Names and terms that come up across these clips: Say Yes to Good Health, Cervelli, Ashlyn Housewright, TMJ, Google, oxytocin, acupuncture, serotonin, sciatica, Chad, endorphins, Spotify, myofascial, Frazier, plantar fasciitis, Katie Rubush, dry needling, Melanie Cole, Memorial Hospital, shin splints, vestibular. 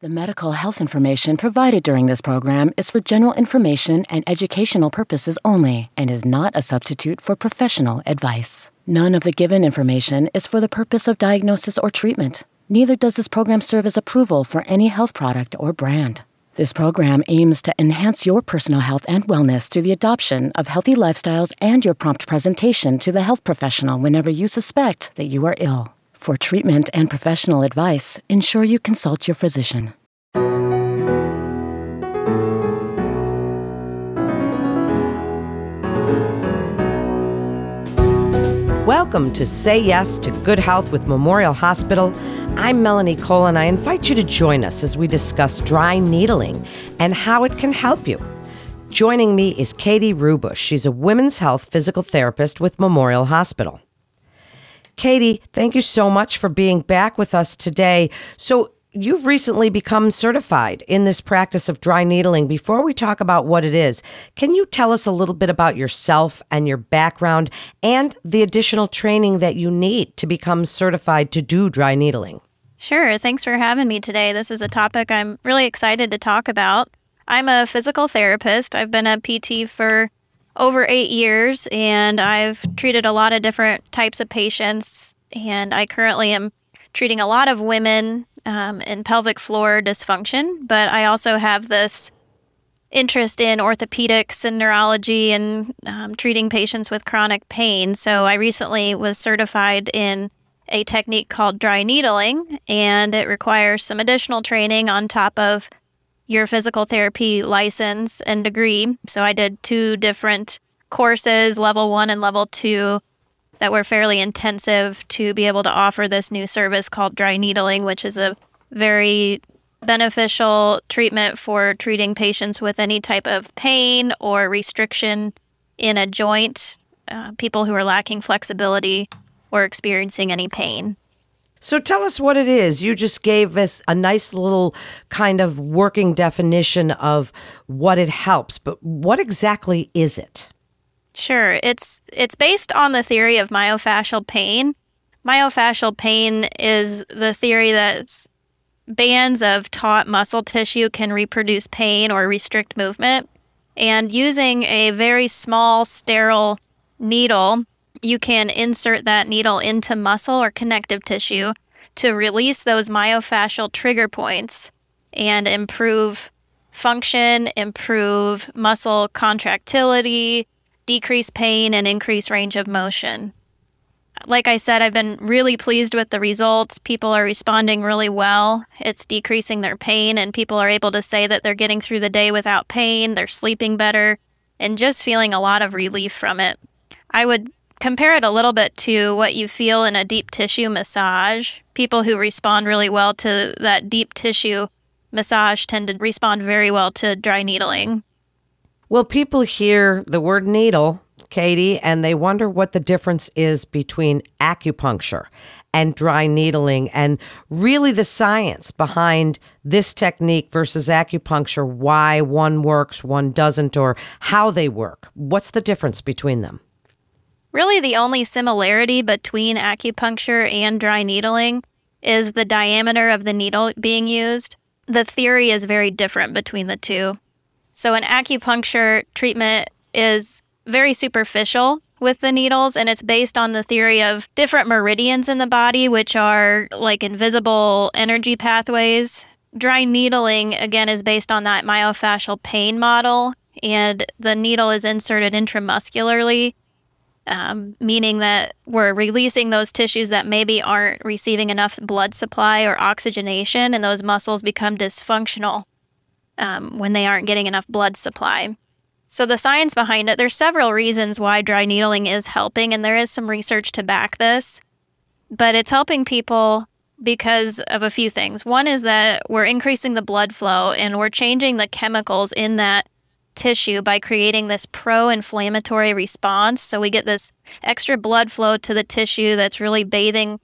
The medical health information provided during this program is for general information and educational purposes only and is not a substitute for professional advice. None of the given information is for the purpose of diagnosis or treatment. Neither does this program serve as approval for any health product or brand. This program aims to enhance your personal health and wellness through the adoption of healthy lifestyles and your prompt presentation to the health professional whenever you suspect that you are ill. For treatment and professional advice, ensure you consult your physician. Welcome to Say Yes to Good Health with Memorial Hospital. I'm Melanie Cole, and I invite you to join us as we discuss dry needling and how it can help you. Joining me is Katie Rubush. She's a women's health physical therapist with Memorial Hospital. Katie, thank you so much for being back with us today. So you've recently become certified in this practice of dry needling. Before we talk about what it is, can you tell us a little bit about yourself and your background and the additional training that you need to become certified to do dry needling? Sure. Thanks for having me today. This is a topic I'm really excited to talk about. I'm a physical therapist. I've been a PT for over 8 years, and I've treated a lot of different types of patients, and I currently am treating a lot of women in pelvic floor dysfunction, but I also have this interest in orthopedics and neurology and treating patients with chronic pain. So I recently was certified in a technique called dry needling, and it requires some additional training on top of your physical therapy license and degree. So I did 2 different courses, level 1 and level 2, that were fairly intensive to be able to offer this new service called dry needling, which is a very beneficial treatment for treating patients with any type of pain or restriction in a joint, people who are lacking flexibility or experiencing any pain. So tell us what it is. You just gave us a nice little kind of working definition of what it helps, but what exactly is it? Sure. It's based on the theory of myofascial pain. Myofascial pain is the theory that bands of taut muscle tissue can reproduce pain or restrict movement. And using a very small, sterile needle, you can insert that needle into muscle or connective tissue to release those myofascial trigger points and improve function, improve muscle contractility, decrease pain, and increase range of motion. Like I said, I've been really pleased with the results. People are responding really well. It's decreasing their pain, and people are able to say that they're getting through the day without pain, they're sleeping better, and just feeling a lot of relief from it. I would compare it a little bit to what you feel in a deep tissue massage. People who respond really well to that deep tissue massage tend to respond very well to dry needling. Well, people hear the word needle, Katie, and they wonder what the difference is between acupuncture and dry needling, and really the science behind this technique versus acupuncture, why one works, one doesn't, or how they work. What's the difference between them? Really, the only similarity between acupuncture and dry needling is the diameter of the needle being used. The theory is very different between the two. So an acupuncture treatment is very superficial with the needles, and it's based on the theory of different meridians in the body, which are like invisible energy pathways. Dry needling, again, is based on that myofascial pain model, and the needle is inserted intramuscularly, meaning that we're releasing those tissues that maybe aren't receiving enough blood supply or oxygenation, and those muscles become dysfunctional when they aren't getting enough blood supply. So the science behind it, there's several reasons why dry needling is helping, and there is some research to back this, but it's helping people because of a few things. One is that we're increasing the blood flow, and we're changing the chemicals in that tissue by creating this pro-inflammatory response. So we get this extra blood flow to the tissue that's really bathing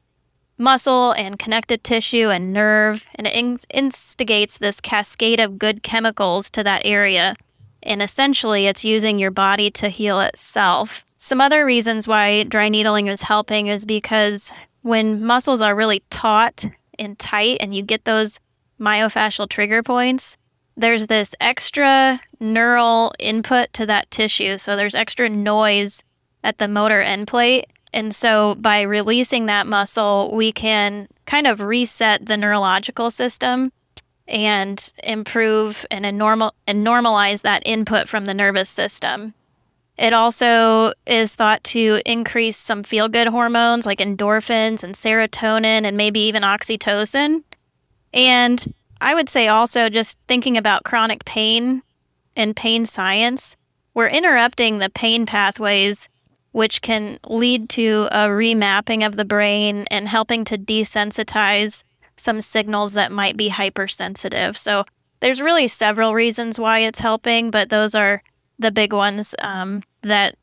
muscle and connective tissue and nerve, and it instigates this cascade of good chemicals to that area. And essentially, it's using your body to heal itself. Some other reasons why dry needling is helping is because when muscles are really taut and tight and you get those myofascial trigger points, there's this extra neural input to that tissue. So there's extra noise at the motor end plate. And so by releasing that muscle, we can kind of reset the neurological system and improve and normalize that input from the nervous system. It also is thought to increase some feel-good hormones like endorphins and serotonin and maybe even oxytocin. And I would say also just thinking about chronic pain and pain science, we're interrupting the pain pathways, which can lead to a remapping of the brain and helping to desensitize some signals that might be hypersensitive. So there's really several reasons why it's helping, but those are the big ones that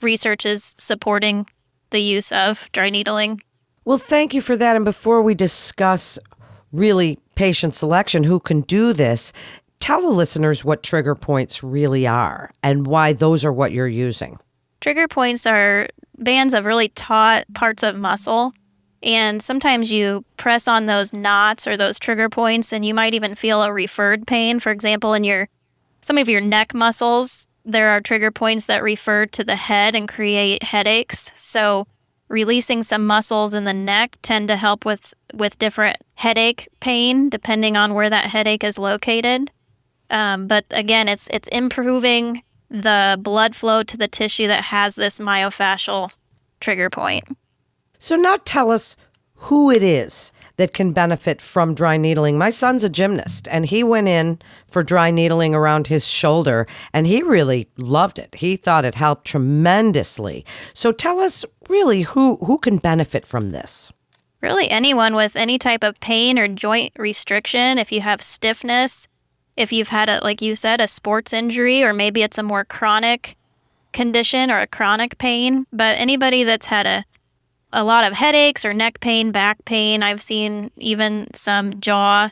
research is supporting the use of dry needling. Well, thank you for that. And before we discuss really patient selection, who can do this, tell the listeners what trigger points really are and why those are what you're using. Trigger points are bands of really taut parts of muscle. And sometimes you press on those knots or those trigger points, and you might even feel a referred pain. For example, in some of your neck muscles, there are trigger points that refer to the head and create headaches. So releasing some muscles in the neck tend to help with different headache pain, depending on where that headache is located. But again, it's improving the blood flow to the tissue that has this myofascial trigger point. So now tell us who it is that can benefit from dry needling. My son's a gymnast, and he went in for dry needling around his shoulder, and he really loved it. He thought it helped tremendously. So tell us really who can benefit from this. Really anyone with any type of pain or joint restriction. If you have stiffness, if you've had, like you said, a sports injury, or maybe it's a more chronic condition or a chronic pain. But anybody that's had a lot of headaches or neck pain, back pain. I've seen even some jaw,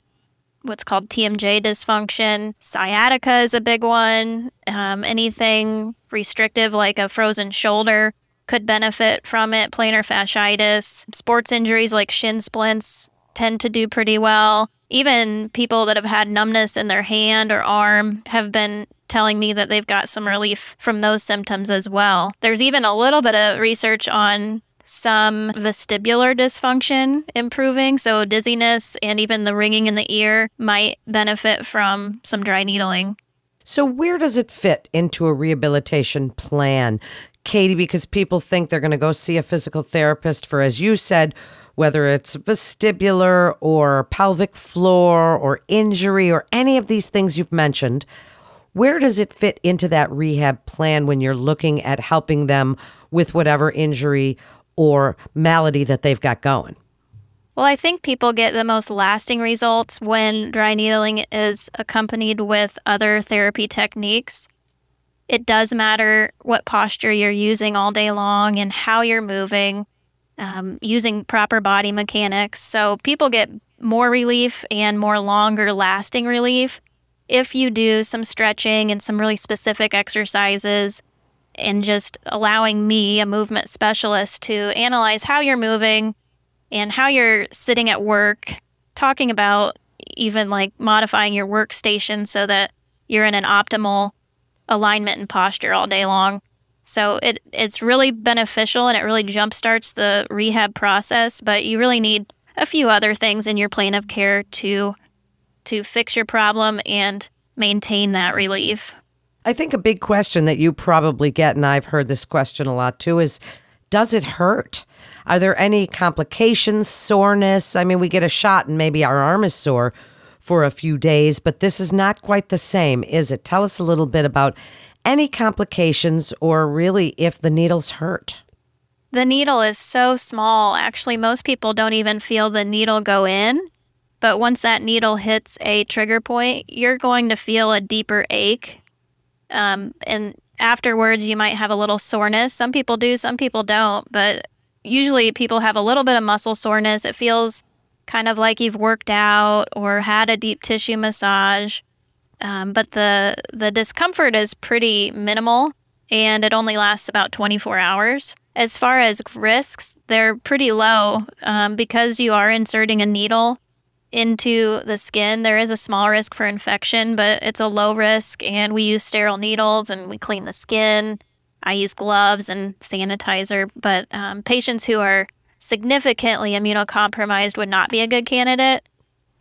what's called TMJ dysfunction. Sciatica is a big one. Anything restrictive like a frozen shoulder could benefit from it. Plantar fasciitis. Sports injuries like shin splints tend to do pretty well. Even people that have had numbness in their hand or arm have been telling me that they've got some relief from those symptoms as well. There's even a little bit of research on some vestibular dysfunction improving, so dizziness and even the ringing in the ear might benefit from some dry needling. So where does it fit into a rehabilitation plan, Katie? Because people think they're going to go see a physical therapist for, as you said, whether it's vestibular or pelvic floor or injury or any of these things you've mentioned. Where does it fit into that rehab plan when you're looking at helping them with whatever injury or malady that they've got going? Well, I think people get the most lasting results when dry needling is accompanied with other therapy techniques. It does matter what posture you're using all day long and how you're moving, using proper body mechanics. So people get more relief and more longer lasting relief if you do some stretching and some really specific exercises, and just allowing me, a movement specialist, to analyze how you're moving and how you're sitting at work, talking about even like modifying your workstation so that you're in an optimal alignment and posture all day long. So it's really beneficial, and it really jumpstarts the rehab process, but you really need a few other things in your plan of care to fix your problem and maintain that relief. I think a big question that you probably get, and I've heard this question a lot too, is does it hurt? Are there any complications, soreness? I mean, we get a shot and maybe our arm is sore for a few days, but this is not quite the same, is it? Tell us a little bit about any complications or really if the needles hurt. The needle is so small. Actually, most people don't even feel the needle go in. But once that needle hits a trigger point, you're going to feel a deeper ache. And afterwards, you might have a little soreness. Some people do, some people don't. But usually people have a little bit of muscle soreness. It feels kind of like you've worked out or had a deep tissue massage. But the discomfort is pretty minimal, and it only lasts about 24 hours. As far as risks, they're pretty low because you are inserting a needle. into the skin. There is a small risk for infection, but it's a low risk, and we use sterile needles and we clean the skin. I use gloves and sanitizer, but patients who are significantly immunocompromised would not be a good candidate.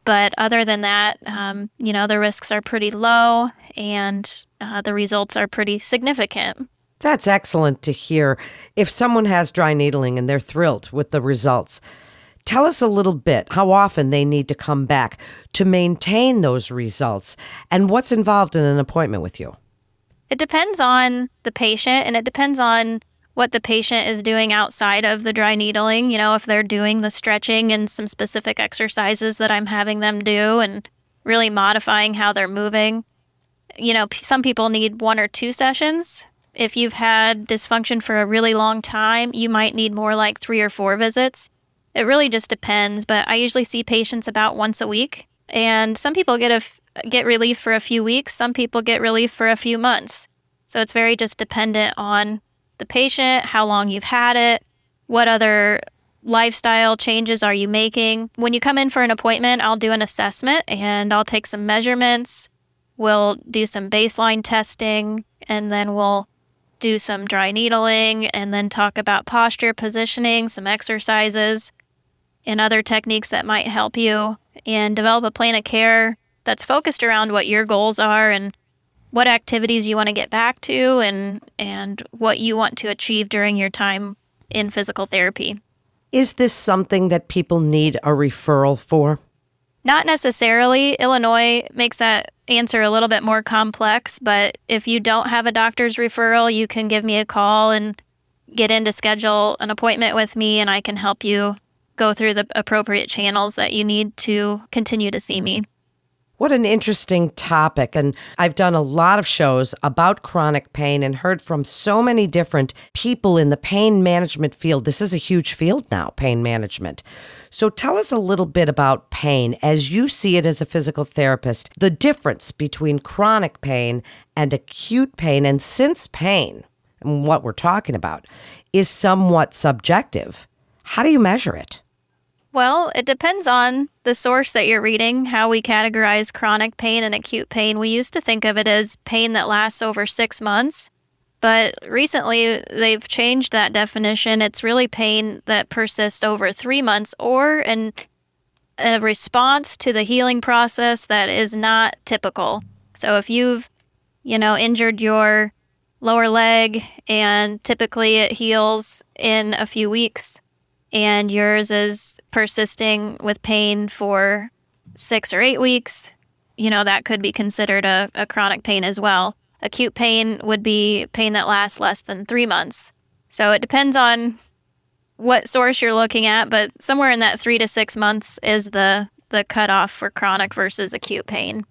But other than that, the risks are pretty low and the results are pretty significant. That's excellent to hear. If someone has dry needling and they're thrilled with the results, tell us a little bit how often they need to come back to maintain those results and what's involved in an appointment with you. It depends on the patient, and it depends on what the patient is doing outside of the dry needling. You know, if they're doing the stretching and some specific exercises that I'm having them do and really modifying how they're moving. You know, some people need 1 or 2 sessions. If you've had dysfunction for a really long time, you might need more like 3 or 4 visits. It really just depends, but I usually see patients about once a week. And some people get relief for a few weeks. Some people get relief for a few months. So it's very just dependent on the patient, how long you've had it, what other lifestyle changes are you making. When you come in for an appointment, I'll do an assessment and I'll take some measurements. We'll do some baseline testing, and then we'll do some dry needling and then talk about posture, positioning, some exercises and other techniques that might help you, and develop a plan of care that's focused around what your goals are and what activities you want to get back to and what you want to achieve during your time in physical therapy. Is this something that people need a referral for? Not necessarily. Illinois makes that answer a little bit more complex, but if you don't have a doctor's referral, you can give me a call and get in to schedule an appointment with me, and I can help you go through the appropriate channels that you need to continue to see me. What an interesting topic, and I've done a lot of shows about chronic pain and heard from so many different people in the pain management field. This is a huge field now, pain management. So tell us a little bit about pain as you see it as a physical therapist, the difference between chronic pain and acute pain, and since pain, and what we're talking about, is somewhat subjective, how do you measure it? Well, it depends on the source that you're reading, how we categorize chronic pain and acute pain. We used to think of it as pain that lasts over 6 months, but recently they've changed that definition. It's really pain that persists over 3 months or in a response to the healing process that is not typical. So if you've, injured your lower leg and typically it heals in a few weeks, and yours is persisting with pain for 6 or 8 weeks, that could be considered a chronic pain as well. Acute pain would be pain that lasts less than 3 months. So it depends on what source you're looking at, but somewhere in that 3 to 6 months is the cutoff for chronic versus acute pain.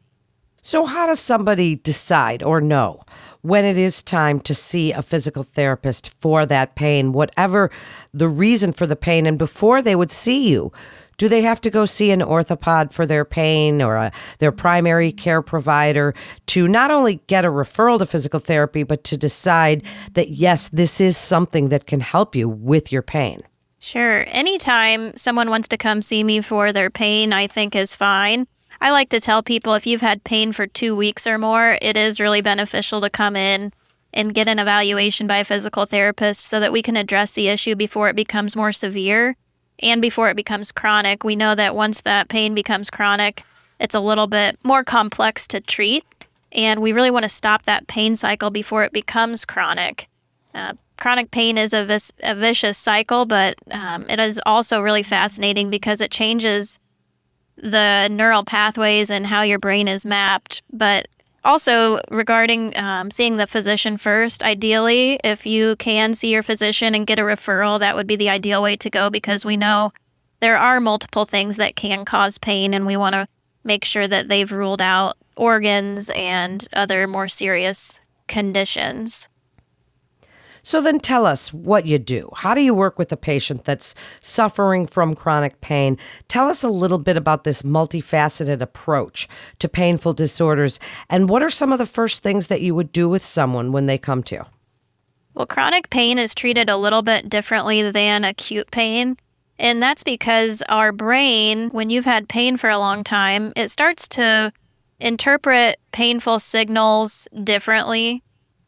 So how does somebody decide or know when it is time to see a physical therapist for that pain, whatever the reason for the pain? And before they would see you, do they have to go see an orthopod for their pain or their primary care provider to not only get a referral to physical therapy, but to decide that, yes, this is something that can help you with your pain? Sure. Anytime someone wants to come see me for their pain, I think is fine. I like to tell people if you've had pain for 2 weeks or more, it is really beneficial to come in and get an evaluation by a physical therapist so that we can address the issue before it becomes more severe and before it becomes chronic. We know that once that pain becomes chronic, it's a little bit more complex to treat, and we really want to stop that pain cycle before it becomes chronic. Chronic pain is a vicious cycle, but it is also really fascinating because it changes the neural pathways and how your brain is mapped. But also regarding seeing the physician first, ideally, if you can see your physician and get a referral, that would be the ideal way to go, because we know there are multiple things that can cause pain, and we want to make sure that they've ruled out organs and other more serious conditions. So then tell us what you do. How do you work with a patient that's suffering from chronic pain? Tell us a little bit about this multifaceted approach to painful disorders, and what are some of the first things that you would do with someone when they come to you? Well, chronic pain is treated a little bit differently than acute pain. And that's because our brain, when you've had pain for a long time, it starts to interpret painful signals differently.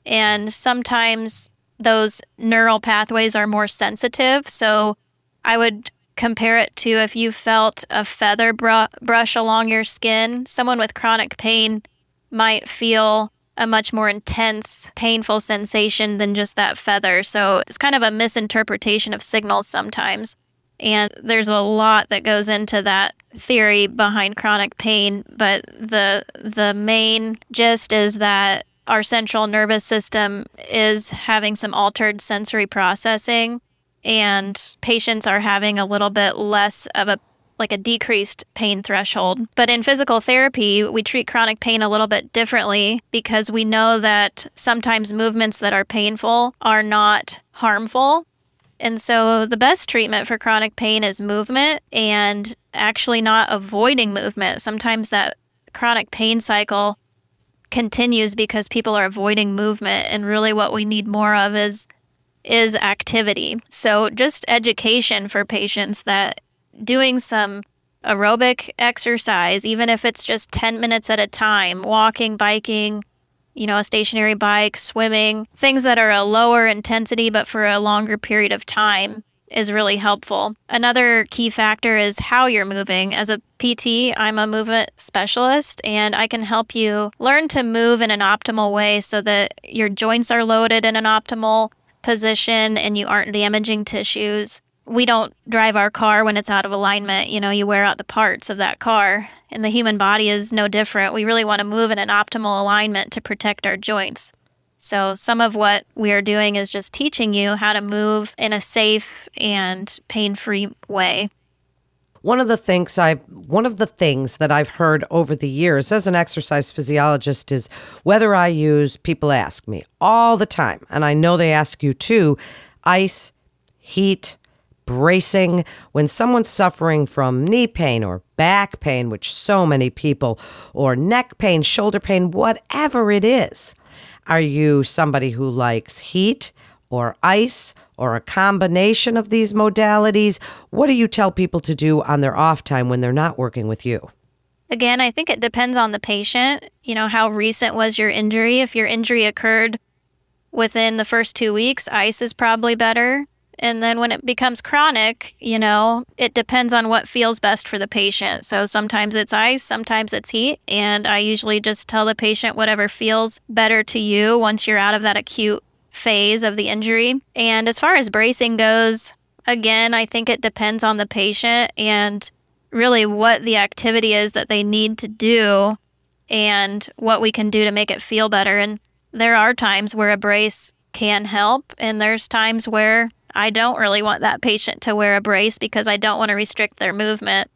And sometimes those neural pathways are more sensitive. So I would compare it to if you felt a feather brush along your skin. Someone with chronic pain might feel a much more intense, painful sensation than just that feather. So it's kind of a misinterpretation of signals sometimes. And there's a lot that goes into that theory behind chronic pain. But the main gist is that our central nervous system is having some altered sensory processing, and patients are having a little bit less of a decreased pain threshold. But in physical therapy, we treat chronic pain a little bit differently because we know that sometimes movements that are painful are not harmful. And so the best treatment for chronic pain is movement and actually not avoiding movement. Sometimes that chronic pain cycle continues because people are avoiding movement, and really what we need more of is activity. So just education for patients that doing some aerobic exercise, even if it's just 10 minutes at a time, walking, biking, a stationary bike, swimming, things that are a lower intensity but for a longer period of time is really helpful. Another key factor is how you're moving. As a PT, I'm a movement specialist, and I can help you learn to move in an optimal way so that your joints are loaded in an optimal position and you aren't damaging tissues. We don't drive our car when it's out of alignment. You wear out the parts of that car, and the human body is no different. We really want to move in an optimal alignment to protect our joints. So some of what we are doing is just teaching you how to move in a safe and pain-free way. One of the things that I've heard over the years as an exercise physiologist is whether I use, people ask me all the time, and I know they ask you too, ice, heat, bracing. When someone's suffering from knee pain or back pain, which so many people, or neck pain, shoulder pain, whatever it is, are you somebody who likes heat or ice or a combination of these modalities? What do you tell people to do on their off time when they're not working with you? Again, I think it depends on the patient. How recent was your injury? If your injury occurred within the first 2 weeks, ice is probably better. And then when it becomes chronic, it depends on what feels best for the patient. So sometimes it's ice, sometimes it's heat. And I usually just tell the patient whatever feels better to you once you're out of that acute phase of the injury. And as far as bracing goes, again, I think it depends on the patient and really what the activity is that they need to do and what we can do to make it feel better. And there are times where a brace can help, and there's times where I don't really want that patient to wear a brace because I don't want to restrict their movement.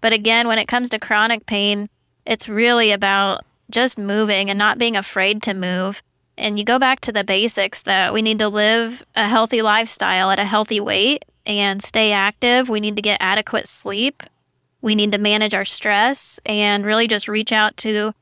But again, when it comes to chronic pain, it's really about just moving and not being afraid to move. And you go back to the basics that we need to live a healthy lifestyle at a healthy weight and stay active. We need to get adequate sleep. We need to manage our stress and really just reach out to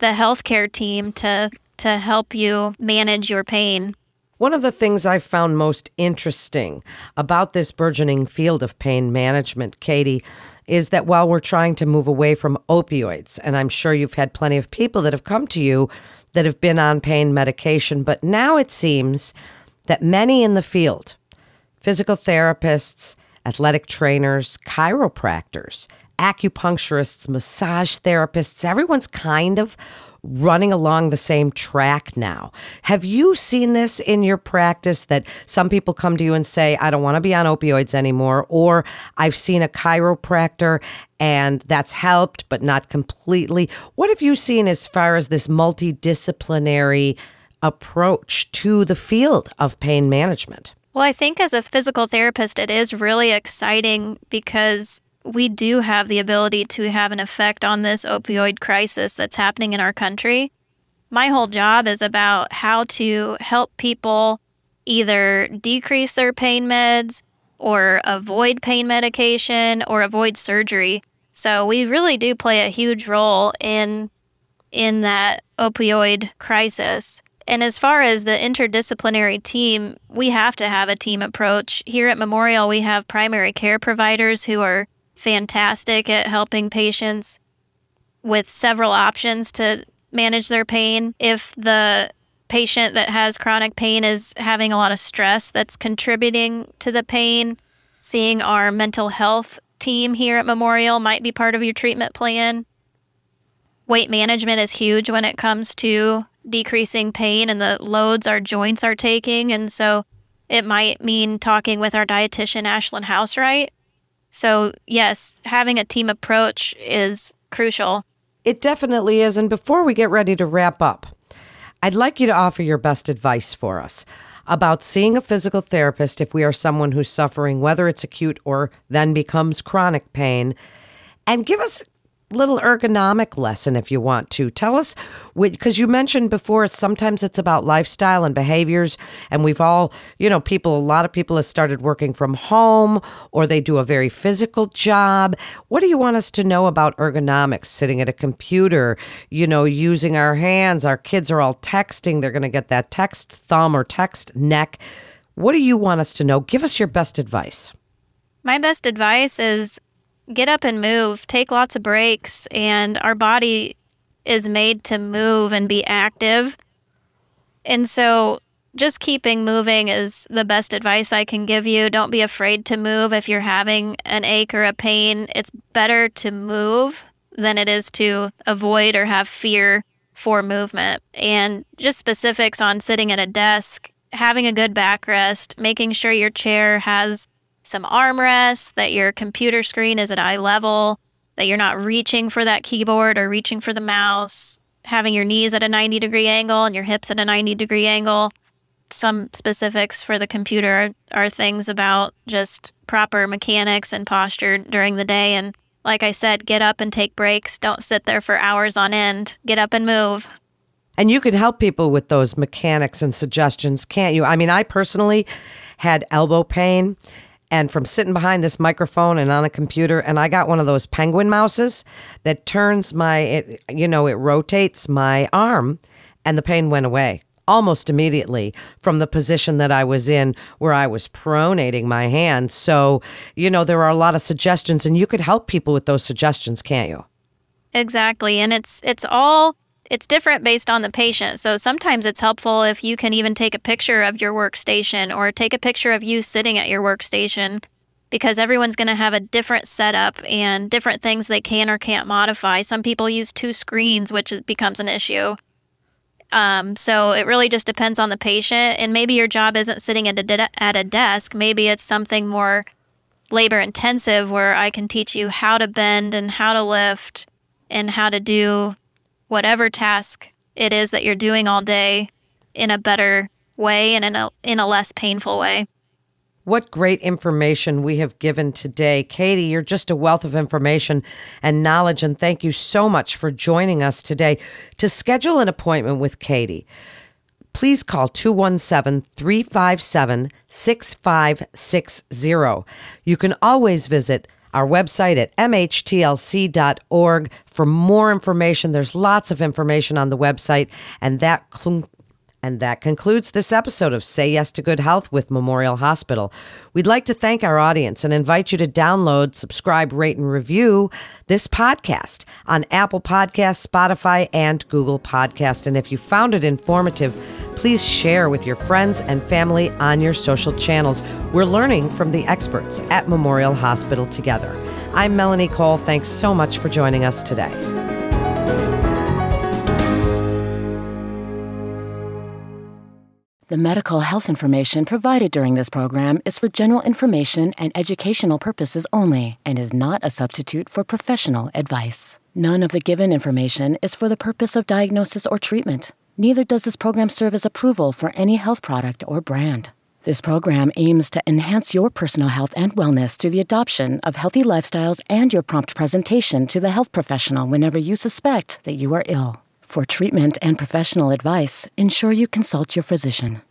the healthcare team to help you manage your pain. One of the things I found most interesting about this burgeoning field of pain management, Katie, is that while we're trying to move away from opioids, and I'm sure you've had plenty of people that have come to you that have been on pain medication, but now it seems that many in the field, physical therapists, athletic trainers, chiropractors, acupuncturists, massage therapists, everyone's kind of running along the same track now. Have you seen this in your practice, that some people come to you and say, I don't want to be on opioids anymore, or I've seen a chiropractor and that's helped but not completely? What have you seen as far as this multidisciplinary approach to the field of pain management? Well, I think as a physical therapist, it is really exciting because we do have the ability to have an effect on this opioid crisis that's happening in our country. My whole job is about how to help people either decrease their pain meds or avoid pain medication or avoid surgery. So we really do play a huge role in that opioid crisis. And as far as the interdisciplinary team, we have to have a team approach. Here at Memorial, we have primary care providers who are fantastic at helping patients with several options to manage their pain. If the patient that has chronic pain is having a lot of stress that's contributing to the pain, seeing our mental health team here at Memorial might be part of your treatment plan. Weight management is huge when it comes to decreasing pain and the loads our joints are taking. And so it might mean talking with our dietitian, Ashlyn Housewright. So yes, having a team approach is crucial. It definitely is. And before we get ready to wrap up, I'd like you to offer your best advice for us about seeing a physical therapist if we are someone who's suffering, whether it's acute or then becomes chronic pain. And give us little ergonomic lesson if you want to. Tell us, because you mentioned before, sometimes it's about lifestyle and behaviors, and we've all, a lot of people have started working from home, or they do a very physical job. What do you want us to know about ergonomics, sitting at a computer, using our hands? Our kids are all texting. They're going to get that text thumb or text neck. What do you want us to know? Give us your best advice. My best advice is get up and move, take lots of breaks, and our body is made to move and be active. And so just keeping moving is the best advice I can give you. Don't be afraid to move. If you're having an ache or a pain, it's better to move than it is to avoid or have fear for movement. And just specifics on sitting at a desk, having a good backrest, making sure your chair has some armrests, that your computer screen is at eye level, that you're not reaching for that keyboard or reaching for the mouse, having your knees at a 90-degree angle and your hips at a 90-degree angle. Some specifics for the computer are things about just proper mechanics and posture during the day. And like I said, get up and take breaks. Don't sit there for hours on end. Get up and move. And you can help people with those mechanics and suggestions, can't you? I mean, I personally had elbow pain, and from sitting behind this microphone and on a computer, and I got one of those penguin mouses that turns it rotates my arm, and the pain went away almost immediately from the position that I was in where I was pronating my hand. So, there are a lot of suggestions, and you could help people with those suggestions, can't you? Exactly, and it's different based on the patient. So sometimes it's helpful if you can even take a picture of your workstation or take a picture of you sitting at your workstation, because everyone's going to have a different setup and different things they can or can't modify. Some people use two screens, which becomes an issue. So it really just depends on the patient. And maybe your job isn't sitting at a desk. Maybe it's something more labor intensive where I can teach you how to bend and how to lift and how to do whatever task it is that you're doing all day in a better way and in a less painful way. What great information we have given today. Katie, you're just a wealth of information and knowledge, and thank you so much for joining us today. To schedule an appointment with Katie, please call 217-357-6560. You can always visit our website at mhtlc.org for more information. There's lots of information on the website. And that concludes this episode of Say Yes to Good Health with Memorial Hospital. We'd like to thank our audience and invite you to download, subscribe, rate, and review this podcast on Apple Podcasts, Spotify, and Google Podcasts. And if you found it informative, please share with your friends and family on your social channels. We're learning from the experts at Memorial Hospital together. I'm Melanie Cole. Thanks so much for joining us today. The medical health information provided during this program is for general information and educational purposes only and is not a substitute for professional advice. None of the given information is for the purpose of diagnosis or treatment. Neither does this program serve as approval for any health product or brand. This program aims to enhance your personal health and wellness through the adoption of healthy lifestyles and your prompt presentation to the health professional whenever you suspect that you are ill. For treatment and professional advice, ensure you consult your physician.